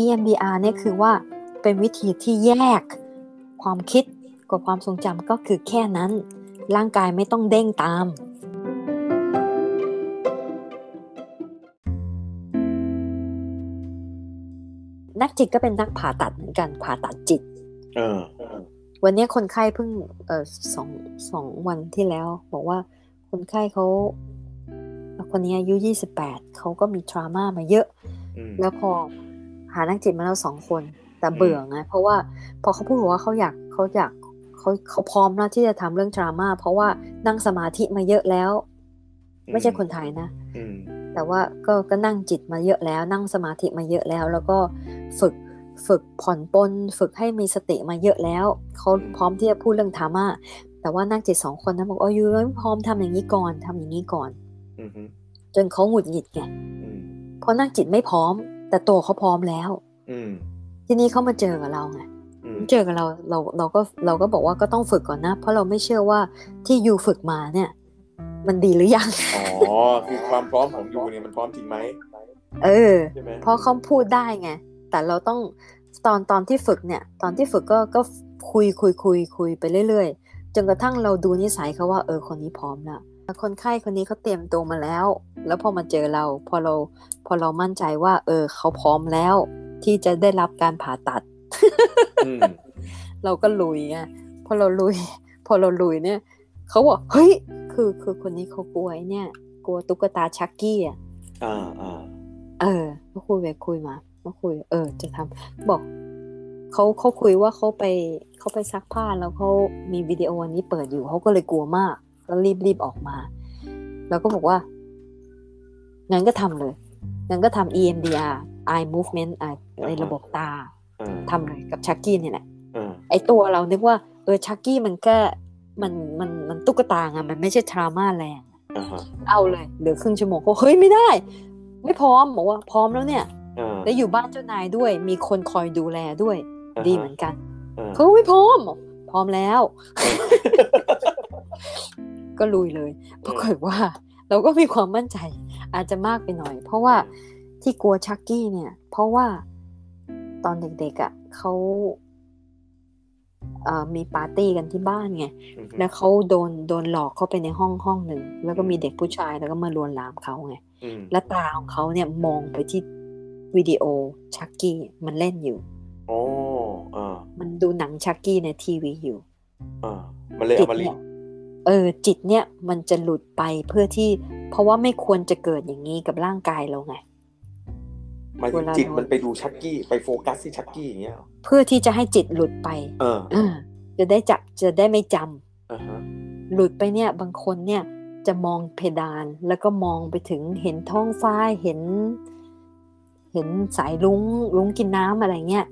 EMDR เนี่ยคือว่าเป็นวิธีที่แยกความคิดกับความทรงจำก็คือแค่นั้นร่างกายไม่ต้องเด้งตามนักจิตก็เป็นนักผ่าตัดเหมือนกันผ่าตัดจิตวันนี้คนไข้เพิ่ง2วันที่แล้วบอกว่าคนไข้เขาคนนี้อายุ28เขาก็มีทรามามาเยอะแล้วพอหานักจิตมาแล้ว2คนแต่เบื่อไงเพราะว่าพอเขาพูดว่าเขาพร้อมแล้วที่จะทำเรื่องทรามาเพราะว่านั่งสมาธิมาเยอะแล้วไม่ใช่คนไทยนะแต่ว่าก็นั่งจิตมาเยอะแล้วนั่งสมาธิมาเยอะแล้วแล้วก็ฝึกผ่อนปลนฝึกให้มีสติมาเยอะแล้วเขาพร้อมที่จะพูดเรื่องทรามาแต่ว่านักจิต2คนนะบอกอยู่ไม่พร้อมทำอย่างนี้ก่อนจนเขาหงุดหงิดไงเพราะนักจิตไม่พร้อมแต่ตัวเขาพร้อมแล้วทีนี้เขามาเจอกับเราไงเจอกับเราก็บอกว่าก็ต้องฝึกก่อนนะเพราะเราไม่เชื่อว่าที่อยู่ฝึกมาเนี่ยมันดีหรือยังอ๋อคือความพร้อมของยูเนี่ยมันพร้อมจริงไหมเพราะเขาพูดได้ไงแต่เราต้องตอนที่ฝึกเนี่ยตอนที่ฝึกก็คุยไปเรื่อยๆจนกระทั่งเราดูนิสัยเขาว่าคนนี้พร้อมแล้วคนไข้คนนี้เขาเตรียมตัวมาแล้วแล้วพอมาเจอเราพอเรามั่นใจว่าเขาพร้อมแล้วที่จะได้รับการผ่าตัดเราก็ลุยไงพอเราลุยเนี่ยเขาบอกเฮ้ยคือคนนี้เขากลัวเนี่ยกลัวตุ๊กตาชักกี้อ่ะก็คุยมาจะทำบอกเขาคุยว่าเขาไปซักผ้าแล้วเขามีวิดีโออันนี้เปิดอยู่เขาก็เลยกลัวมากก็รีบออกมาแล้วก็บอกว่างั้นก็ทำ EMDR Eye Movement ในระบบตาทำเลยกับชักกี้นี่แหละไอตัวเรานึกว่าชักกี้มันก็มันตุ๊กตาไงมันไม่ใช่ทรามาแรงเอาเลยเหลือครึ่งชั่วโมงก็เฮ้ยไม่ได้ไม่พร้อมบอกว่าพร้อมแล้วเนี่ยแล้วอยู่บ้านเจ้านายด้วยมีคนคอยดูแลด้วยดีเหมือนกันเขาไม่พร้อมแล้ว ก็ลุยเลยปรากฏว่าเราก็มีความมั่นใจอาจจะมากไปหน่อยเพราะว่าที่กลัวชักกี้เนี่ยเพราะว่าตอนเด็กๆอ่ะเขามีปาร์ตี้กันที่บ้านไงแล้วเขาโดนหลอกเข้าไปในห้องหนึ่งแล้วก็มีเด็กผู้ชายแล้วก็มาลวนลามเขาไงและตาของเขาเนี่ยมองไปที่วิดีโอชักกี้มันเล่นอยู่มันดูหนังชักกี้ในทีวีอยู่มันเลยเอามาลิงก์จิตเนี่ยมันจะหลุดไปเพื่อที่เพราะว่าไม่ควรจะเกิดอย่างนี้กับร่างกายเราไงมันจิตมันไปดูชักกี้ไปโฟกัสที่ชักกี้อย่างเงี้ยเพื่อที่จะให้จิตหลุดไปจะได้ไม่จำหลุดไปเนี่ยบางคนเนี่ยจะมองเพดานแล้วก็มองไปถึงเห็นท้องฟ้าเห็นสายรุ้งกินน้ำอะไรเงี้ย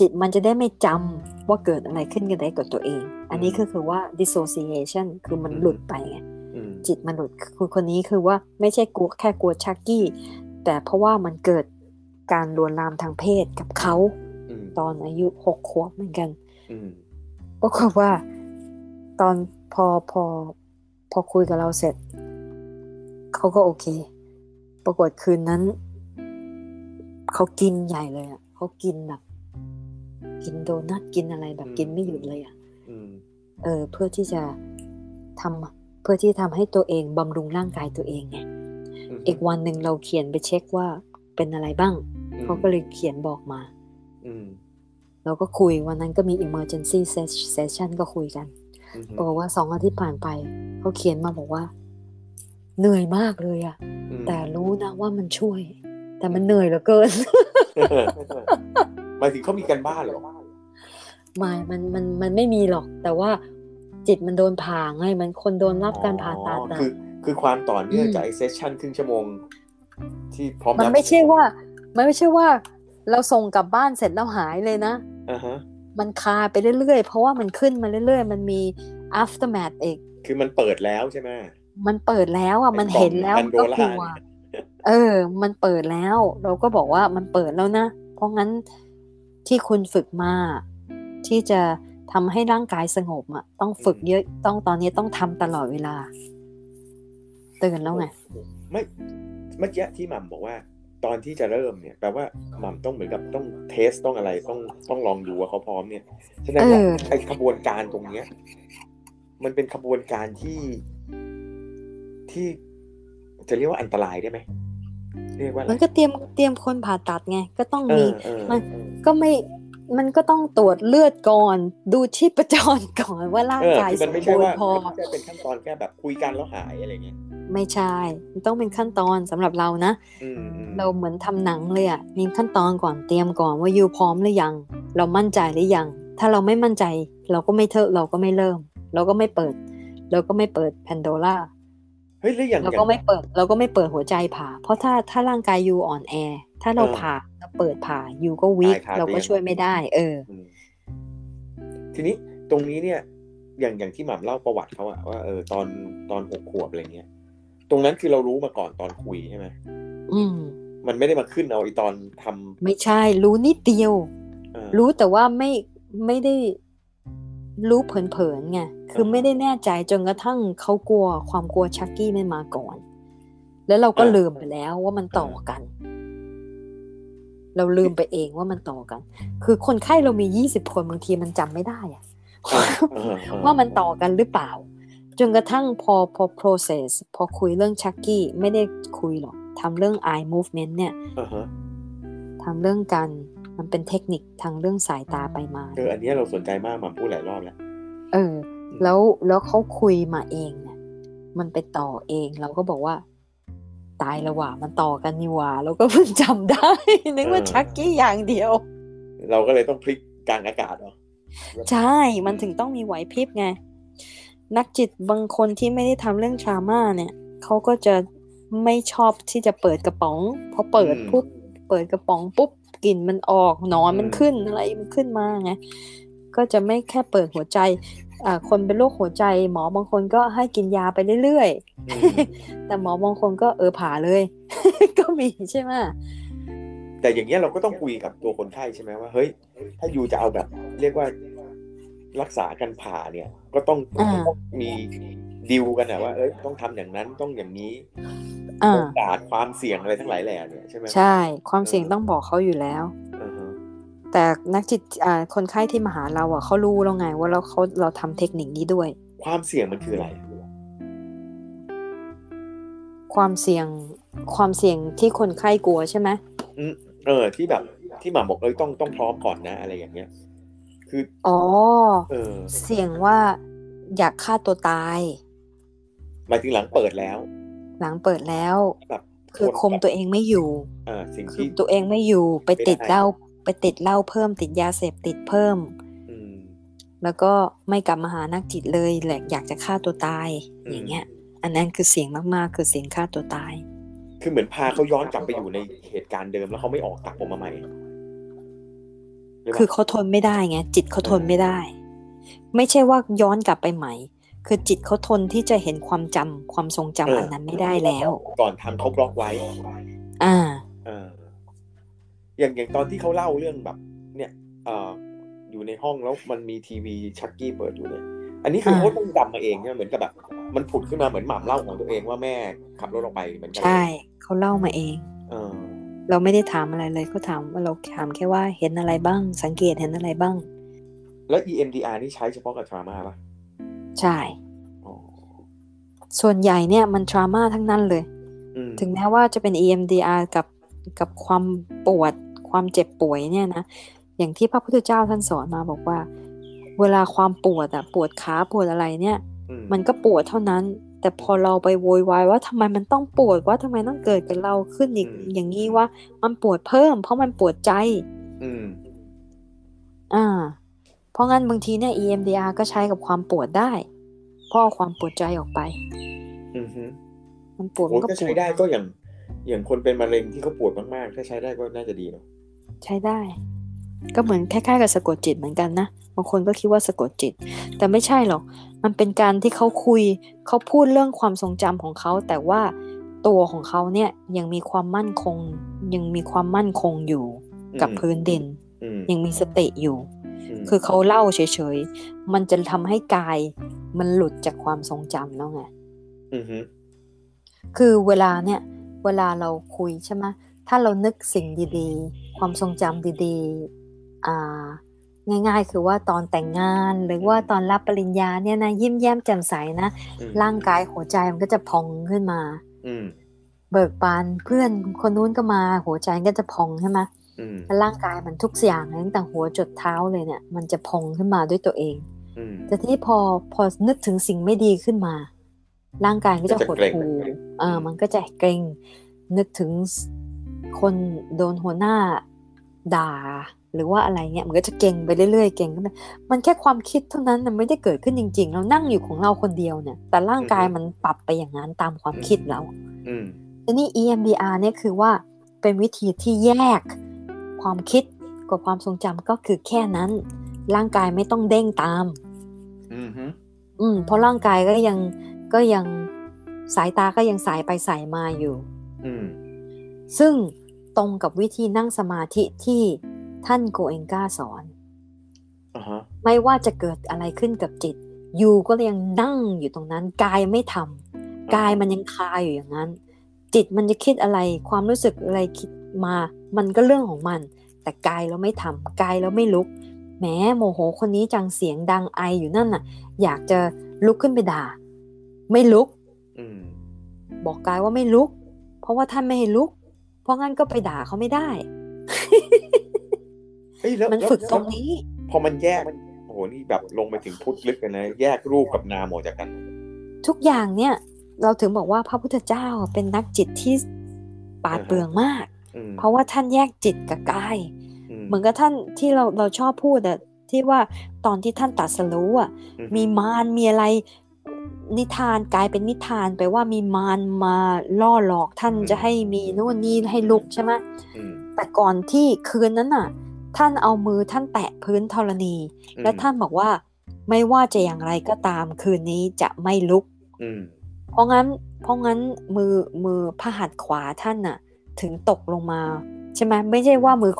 จิตมันจะได้ไม่จำว่าเกิดอะไรขึ้นกันได้กับตัวเองอันนี้คือว่า dissociation คือมันหลุดไปไงจิตมันหลุดคนนี้คือว่าไม่ใช่กลัวแค่กลัวชักกี้แต่เพราะว่ามันเกิดการลวนลามทางเพศกับเขาตอนอายุ6ขวบเหมือนกันปรากฏว่าตอนพอคุยกับเราเสร็จเขาก็โอเคปรากฏคืนนั้นเขากินใหญ่เลยอ่ะเขากินแบบกินโดนัทกินอะไรแบบกินไม่หยุดเลยอ่ะเพื่อที่จะทำให้ตัวเองบำรุงร่างกายตัวเองไงอีกวันหนึ่งเราเขียนไปเช็คว่าเป็นอะไรบ้างเขาก็เลยเขียนบอกมาเราก็คุยวันนั้นก็มี emergency session ก็คุยกันบอกว่า2อาทิตย์ผ่านไปเขาเขียนมาบอกว่าเหนื่อยมากเลยอ่ะแต่รู้นะว่ามันช่วยแต่มันเหนื่อยเหลือเกินหมายถึงเขามีกันบ้านหรอไม่มันไม่มีหรอกแต่ว่าจิตมันโดนผ่าไงมันคนโดนรับการผ่าตัดคือความต่อเนื่องจากไอ้เซสชั่นครึ่งชั่วโมงที่พร้อมมันไม่ใช่ว่าเราส่งกลับบ้านเสร็จแล้วหายเลยนะมันคาไปเรื่อยๆเพราะว่ามันขึ้นมาเรื่อยๆมันมี aftermath อีกคือมันเปิดแล้วใช่ไหมมันเปิดแล้วอ่ะมันเห็นแล้วก็กลัวมันเปิดแล้วเราก็บอกว่ามันเปิดแล้วนะเพราะงั้นที่คุณฝึกมาที่จะทำให้ร่างกายสงบอ่ะต้องฝึกเยอะต้องตอนนี้ต้องทำตลอดเวลา ตื่นแล้วไงไม่เมื่อกี้ที่หม่ำบอกว่าตอนที่จะเริ่มเนี่ยแปลว่าหม่ำต้องเหมือนกับต้องเทสต้องอะไรต้องลองดูว่าเขาพร้อมเนี่ยฉะนั้นไอ้ขบวนการตรงเนี้ยมันเป็นขบวนการที่จะเรียกว่าอันตรายได้ไหมเรียกว่าอะไรมันก็เตรียมคนผ่าตัดไงก็ต้องมีมันก็ต้องตรวจเลือดก่อนดูชีพจรก่อนว่าร่างกายสมบูรณ์พอมันไม่ใช่เป็นขั้นตอนแค่แบบคุยกันแล้วหายอะไรเงี้ยไม่ใช่มันต้องเป็นขั้นตอนสำหรับเรานะเราเหมือนทำหนังเลยอ่ะมีขั้นตอนก่อนเตรียมก่อนว่าอยู่พร้อมหรือยังเรามั่นใจหรือยังถ้าเราไม่มั่นใจเราก็ไม่เริ่มเราก็ไม่เปิดแพนโดร่าเราก็ไม่เปิดหัวใจผ่าเพราะถ้าร่างกายอยู่อ่อนแอถ้าเราผ่าเราเปิดผ่าอยู่ก็วีคเราก็ช่วยไม่ได้ทีนี้ตรงนี้เนี่ยอย่างที่หม่ำเล่าประวัติเขาอะว่าตอน6ขวบอะไรเงี้ยตรงนั้นคือเรารู้มาก่อนตอนคุยใช่ไหมมันไม่ได้มาขึ้นเอาไอตอนทำไม่ใช่รู้นิดเดียวรู้แต่ว่าไม่ได้รู้เผลอๆไงคือไม่ได้แน่ใจจนกระทั่งเขากลัวความกลัวชักกี้ไม่มาก่อนแล้วเราก็ลืมไปแล้วว่ามันต่อกันเราลืมไปเองว่ามันต่อกันคือคนไข้เรามี20คนบางทีมันจำไม่ได้อะ ว่ามันต่อกันหรือเปล่าจนกระทั่งพอ process พอคุยเรื่องชักกี้ไม่ได้คุยหรอกทำเรื่อง eye movement เนี่ยทำเรื่องกันมันเป็นเทคนิคทางเรื่องสายตาไปมาอันนี้เราสนใจมากมาพูดหลายรอบแล้วแล้วเขาคุยมาเองเนี่ยมันไปต่อเองเราก็บอกว่าตายแล้วว่ะมันต่อกันนี่ว่ะเราก็เพิ่งจำได้นึกว่าชักกี้อย่างเดียวเราก็เลยต้องพลิกกลางอากาศเนาะใช่มันถึงต้องมีไหวพริบไงนักจิตบางคนที่ไม่ได้ทำเรื่องทรามาเนี่ยเขาก็จะไม่ชอบที่จะเปิดกระป๋องพอเปิดปุ๊บเปิดกระป๋องปุ๊บกลิ่นมันออกหนอนมันขึ้นอะไรมันขึ้นมาไงก็จะไม่แค่เปิดหัวใจคนเป็นโรคหัวใจหมอบางคนก็ให้กินยาไปเรื่อยๆแต่หมอบางคนก็ผ่าเลย ก็มีใช่ไหมแต่อย่างเงี้ยเราก็ต้องคุยกับตัวคนไข้ใช่ไหมว่าเฮ้ยถ้าอยู่จะเอาแบบเรียกว่ารักษากันผ่าเนี่ยก็ต้องมีดีลกันนะว่าต้องทำอย่างนั้นต้องอย่างนี้โอกาสความเสี่ยงอะไรทั้งหลายแหล่เนี่ยใช่ไหมใช่ความเสี่ยงต้องบอกเขาอยู่แล้วแต่นักจิตคนไข้ที่มาหาเราอ่ะเขารู้แล้วไงว่าเราทำเทคนิคนี้ด้วยความเสี่ยงมันคืออะไรความเสี่ยงที่คนไข้กลัวใช่ไหมที่แบบที่หมอบอกต้องพร้อมก่อนนะอะไรอย่างเงี้ยคือเสี่ยงว่าอยากฆ่าตัวตายหมายถึงหลังเปิดแล้วแบบคือคมตัวเองไม่อยู่สิ่งที่ตัวเองไม่อยู่ไปติดเหล้าเพิ่มติดยาเสพติดเพิ่มแล้วก็ไม่กลับมาหานักจิตเลยแหละอยากจะฆ่าตัวตายอย่างเงี้ยอันนั้นคือเสี่ยงมากๆคือเสี่ยงฆ่าตัวตายคือเหมือนพาเขาย้อนกลับไปอยู่ในเหตุการณ์เดิมแล้วเขาไม่ออกตักออกมาใหม่คือเขาทนไม่ได้ไงจิตเขาทนไม่ได้ไม่ใช่ว่าย้อนกลับไปใหม่คือจิตเขาทนที่จะเห็นความจำความทรงจำอันนั้นไม่ได้แล้วก่อนทำเขาบล็อกไว้อย่างตอนที่เขาเล่าเรื่องแบบเนี่ยอยู่ในห้องแล้วมันมีทีวีชักกี้เปิดอยู่เนี่ยอันนี้คือเขาต้องจำมาเองเนี่ยเหมือนกับแบบมันผุดขึ้นมาเหมือนหม่ำเล่าของตัวเองว่าแม่ขับรถออกไปเหมือนกันใช่เขาเล่ามาเองเราไม่ได้ถามอะไรเลยเขาถามเราถามแค่ว่าเห็นอะไรบ้างสังเกตเห็นอะไรบ้างแล้ว EMDR นี่ใช้เฉพาะกับทรามาป่ะใช่ส่วนใหญ่เนี่ยมันทรามาทั้งนั้นเลยถึงแม้ว่าจะเป็น EMDR กับความปวดความเจ็บป่วยเนี่ยนะอย่างที่พระพุทธเจ้าท่านสอนมาบอกว่าเวลาความปวดอะปวดขาปวดอะไรเนี่ยมันก็ปวดเท่านั้นแต่พอเราไปโวยวายว่าทำไมมันต้องปวดว่าทำไมต้องเกิดกับเราขึ้นอีกอย่างนี้ว่ามันปวดเพิ่มเพราะมันปวดใจเพราะงั้นบางทีเนี่ย EMDR ก็ใช้กับความปวดได้เพราะเอาความปวดใจออกไปมันปวดมันก็ใช้ได้ก็อย่างคนเป็นมะเร็งที่เขาปวดมากๆถ้าใช้ได้ก็น่าจะดีเนาะใช้ได้ก็เหมือนคล้ายๆกับสะกดจิตเหมือนกันนะบางคนก็คิดว่าสะกดจิตแต่ไม่ใช่หรอกมันเป็นการที่เขาคุยเขาพูดเรื่องความทรงจำของเขาแต่ว่าตัวของเขาเนี่ยยังมีความมั่นคงอยู่กับพื้นดินยังมีสติอยู่คือเขาเล่าเฉยๆมันจะทำให้กายมันหลุดจากความทรงจำแล้วไง คือเวลาเราคุยใช่ไหมถ้าเรานึกสิ่งดีๆความทรงจำดีๆง่ายๆคือว่าตอนแต่งงานหรือว่าตอนรับปริญญาเนี่ยนะยิ้มแย้มแจ่มใสนะร่างกายหัวใจมันก็จะพองขึ้นมาเบิกบานเพื่อนคนนู้นก็มาหัวใจก็จะพองใช่ไหมร่างกายมันทุกอย่างตั้งแต่หัวจดเท้าเลยเนี่ยมันจะพองขึ้นมาด้วยตัวเองแต่ที่พอนึกถึงสิ่งไม่ดีขึ้นมาร่างกายก็จะหดหู่มันก็จะเกร็งนึกถึงคนโดนหัวหน้าด่าหรือว่าอะไรเงี้ยมันก็จะเกร็งไปเรื่อยๆเกร็งขึ้นไปมันแค่ความคิดเท่านั้นมันไม่ได้เกิดขึ้นจริงๆเรานั่งอยู่ของเราคนเดียวเนี่ยแต่ร่างกายมันปรับไปอย่างนั้นตามความคิดเราทีนี้ EMDR เนี่ยคือว่าเป็นวิธีที่แยกความคิดกับความทรงจำก็คือแค่นั้นร่างกายไม่ต้องเด้งตามเพราะร่างกายก็ยังสายตาก็ยังสายไปสายมาอยู่ซึ่งตรงกับวิธีนั่งสมาธิที่ท่านโกเอ็งก้าสอนไม่ว่าจะเกิดอะไรขึ้นกับจิตอยู่ก็ยังนั่งอยู่ตรงนั้นกายไม่ทำกายมันยังคาอยู่อย่างนั้นจิตมันจะคิดอะไรความรู้สึกอะไรคิดมามันก็เรื่องของมันแต่กายเราไม่ทำกายเราไม่ลุกแหมโมโหคนนี้จังเสียงดังไออยู่นั่นน่ะอยากจะลุกขึ้นไปด่าไม่ลุกบอกกายว่าไม่ลุกเพราะว่าท่านไม่ให้ลุกเพราะงั้นก็ไปด่าเขาไม่ได้ มันฝึกตรงนี้พอมันแยกมันโอ้โหนี่แบบลงไปถึงพุทธลึกเลยนะแยกรูปกับนามออกจากกันทุกอย่างเนี่ยเราถึงบอกว่าพระพุทธเจ้าเป็นนักจิตที่ปราดเปรื่องมากเพราะว่าท่านแยกจิตกับกายเหมือนกับท่านที่เราชอบพูดอะที่ว่าตอนที่ท่านตรัสรู้อะมีมารมีอะไรนิทานกลายเป็นนิทานไปว่ามีมารมาล่อหลอกท่านจะให้มีโน่นนี่ให้ลุกใช่ไหมแต่ก่อนที่คืนนั้นน่ะท่านเอามือท่านแตะพื้นธรณีและท่านบอกว่าไม่ว่าจะอย่างไรก็ตามคืนนี้จะไม่ลุกเพราะงั้นมือพระหัตถ์ขวาท่านน่ะถึงตกลงมาใช่ไหมไม่ใช่ว่ามือ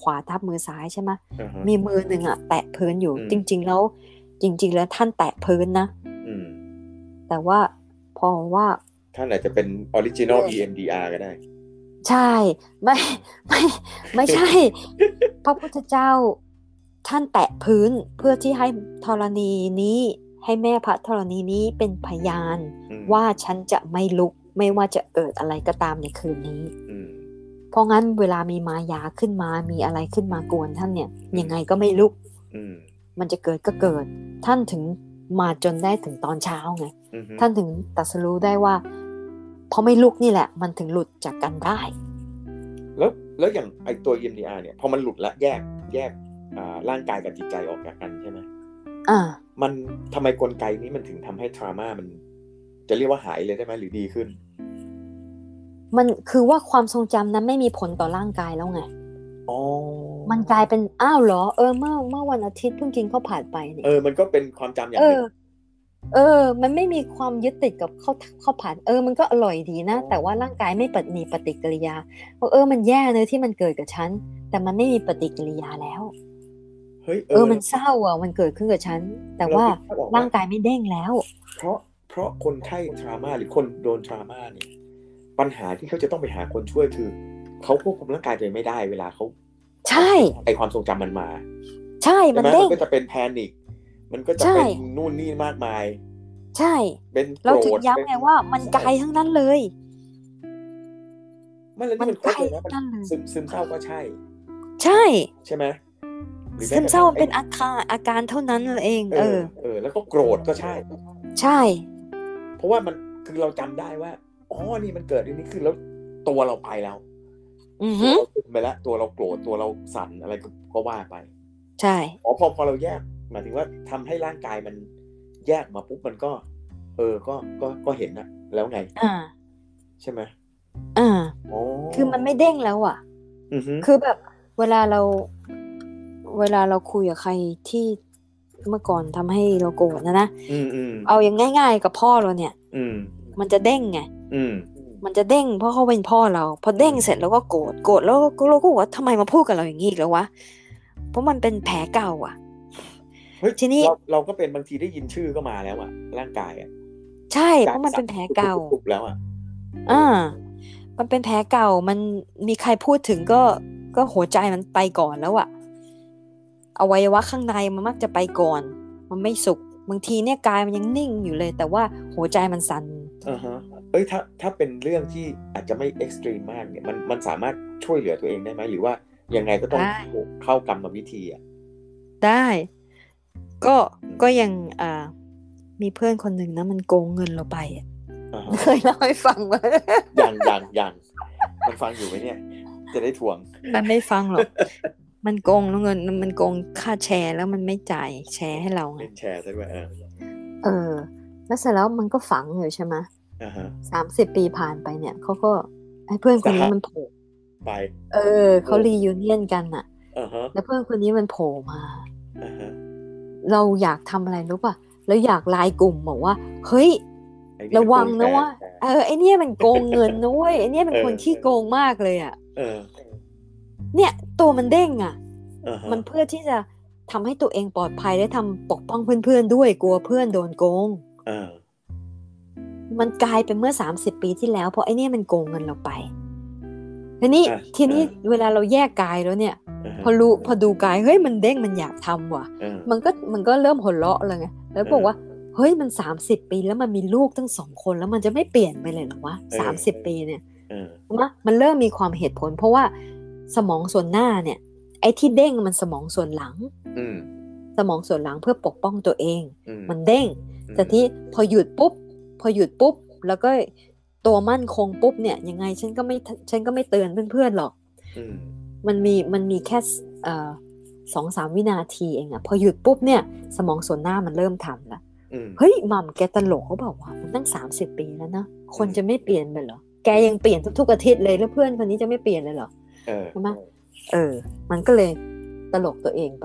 ขวาทับมือซ้ายใช่ไหมมีมือหนึ่งอ่ะแตะพื้นอยู่จริงๆแล้วท่านแตะพื้นนะแต่ว่าพอว่าท่านอาจจะเป็นออริจินอล EMDR ก็ได้ใช่ไม่ใช่ พระพุทธเจ้าท่านแตะพื้นเพื่อที่ให้ธรณีนี้ให้แม่พระธรณีนี้เป็นพยานว่าฉันจะไม่ลุกไม่ว่าจะเกิดอะไรก็ตามในคืนนี้เพราะงั้นเวลามีมายาขึ้นมามีอะไรขึ้นมากวนท่านเนี่ยยังไงก็ไม่ลุกมันจะเกิดก็เกิดท่านถึงมาจนได้ถึงตอนเช้าไงท่านถึงตรัสรู้ได้ว่าเพราะไม่ลุกนี่แหละมันถึงหลุดจากกันได้แล้วอย่างไอตัว EMDR เนี่ยพอมันหลุดละแยกร่างกายกับจิตใจออกจากกันใช่ไหมมันทำไมกลไกนี้มันถึงทำให้ทรามามันจะเรียกว่าหายเลยได้ไหมหรือดีขึ้นมันคือว่าความทรงจำนั้นไม่มีผลต่อร่างกายแล้วไงมันกลายเป็นอ้าวเหรอเมื่อวันอาทิตย์เพิ่งกินข้าวผัดไปเนี่ยมันก็เป็นความจำอย่างนึงมันไม่มีความยึดติดกับข้าวผัดมันก็อร่อยดีนะแต่ว่าร่างกายไม่มีปฏิกิริยาว่ามันแย่เนอะที่มันเกิดกับฉันแต่มันไม่มีปฏิกิริยาแล้วเฮ้ยมันเศร้าอ่ะมันเกิดขึ้นกับฉันแต่ว่าร่างกายไม่เด้งแล้วเพราะคนไข้ทรามาหรือคนโดนทรามาเนี่ยปัญหาที่เขาจะต้องไปหาคนช่วยคือเขาควบคุมร่างกายตัวเองไม่ได้เวลาเขาใช่ไอความทรงจำมันมาใช่มันเด้งมันก็จะเป็นแพนิคมันก็จะเป็นนู่นนี่มากมายใช่เป็นเราถึงย้ำไงว่ามันกายทั้งนั้นเลยมันกายทั้งนั้นเลยซึมเศร้าก็ใช่ไหมซึมเศร้าเป็นอาการเท่านั้นเองแล้วก็โกรธก็ใช่เพราะว่ามันคือเราจำได้ว่าอ๋อนี่มันเกิดอันนี้คือแล้วตัวเราไปแล้วเราซึมไปแล้วตัวเราโกรธตัวเราสั่นอะไรก็ว่าไปใช่อ๋อพอเราแยกหมายถึงว่าทำให้ร่างกายมันแยกมาปุ๊บมันก็ก็เห็นนะแล้วไงใช่ไหมคือมันไม่เด้งแล้วอ่ะคือแบบเวลาเราคุยกับใครที่เมื่อก่อนทำให้เราโกรธนะเอาอย่างง่ายๆกับพ่อเราเนี่ยมันจะเด้งไงมันจะเด้งเพราะเขาเป็นพ่อเราพอเด้งเสร็จแล้วก็โกรธแล้วเราก็ว่าทำไมมาพูดกับเราอย่างนี้อีกแล้ววะเพราะมันเป็นแผลเก่าอ่ะทีนี้เราก็เป็นบางทีได้ยินชื่อก็มาแล้วอ่ะร่างกายอ่ะใช่เพราะมันเป็นแผลเก่าแล้วอ่ะ มันเป็นแผลเก่ามันมีใครพูดถึงก็หัวใจมันไปก่อนแล้วอะอวัยวะข้างในมันมักจะไปก่อนมันไม่สุกบางทีเนี่ยกายมันยังนิ่งอยู่เลยแต่ว่าหัวใจมันสั่นเอ้ยถ้าเป็นเรื่องที่อาจจะไม่เอ็กซ์ตรีมมากเนี่ยมันสามารถช่วยเหลือตัวเองได้ไหมหรือว่ายังไงก็ต้องเข้ากรรมวิธีอ่ะได้ก็ยังมีเพื่อนคนหนึ่งนะมันโกงเงินเราไปอ่ะเคยเล่าให้ฟังมั้ยยังมันฟังอยู่ไหมเนี่ยจะได้ทวงมันไม่ฟังหรอกมันโกงแล้วเงินมันโกงค่าแชร์แล้วมันไม่จ่ายแชร์ให้เราไงแชร์ซะด้วยแล้วเสร็จแล้วมันก็ฝังอยู่ใช่ไหม30 ปีผ่านไปเนี่ยเขาก็ไอ้เพื่อนคนนี้มันโผล่ไปเขารียูเนียนกันอ่ะแล้วเพื่อนคนนี้มันโผล่มาเราอยากทำอะไรรู้ป่ะแล้วอยากไลน์กลุ่มบอกว่าเฮ้ยระวังนะว่าไอ้นี่มันโกงเงินนะเว้ยไอ้นี่เป็นคนขี้โกงมากเลยอ่ะเนี่ยตัวมันเด้งอ่ะมันเพื่อที่จะทำให้ตัวเองปลอดภัยและทำปกป้องเพื่อนๆด้วยกลัวเพื่อนโดนโกงมันกลายเป็นเมื่อ30ปีที่แล้วเพราะไอ้นี่มันโกงเงินเราไปทีนี้เวลาเราแยกกายแล้วเนี่ยพอดูกายเฮ้ยมันเด้งมันอยากทำว่ะมันก็เริ่มหัวเราะเลยไงแล้วบอกว่าเฮ้ยมัน30ปีแล้วมันมีลูกตั้ง2คนแล้วมันจะไม่เปลี่ยนไปเลยหรอวะ30ปีเนี่ยมันเริ่มมีความเหตุผลเพราะว่าสมองส่วนหน้าเนี่ยไอ้ที่เด้งมันสมองส่วนหลังสมองส่วนหลังเพื่อปกป้องตัวเองมันเด้งแต่ที่พอหยุดปุ๊บแล้วก็ตัวมั่นคงปุ๊บเนี่ยยังไงฉันก็ไม่เตือนเพื่อนๆหรอกมันมีแค่2-3 วินาทีเองอะพอหยุดปุ๊บเนี่ยสมองส่วนหน้ามันเริ่มทำละเฮ้ยหม่ำแกตลกเขาบอกว่ามันตั้ง30ปีแล้วนะคนจะไม่เปลี่ยนไปเหรอแกยังเปลี่ยนทุกอาทิตย์เลยแล้วเพื่อนคนนี้จะไม่เปลี่ยนเลยเหรอใช่ไหมมันก็เลยตลกตัวเองไป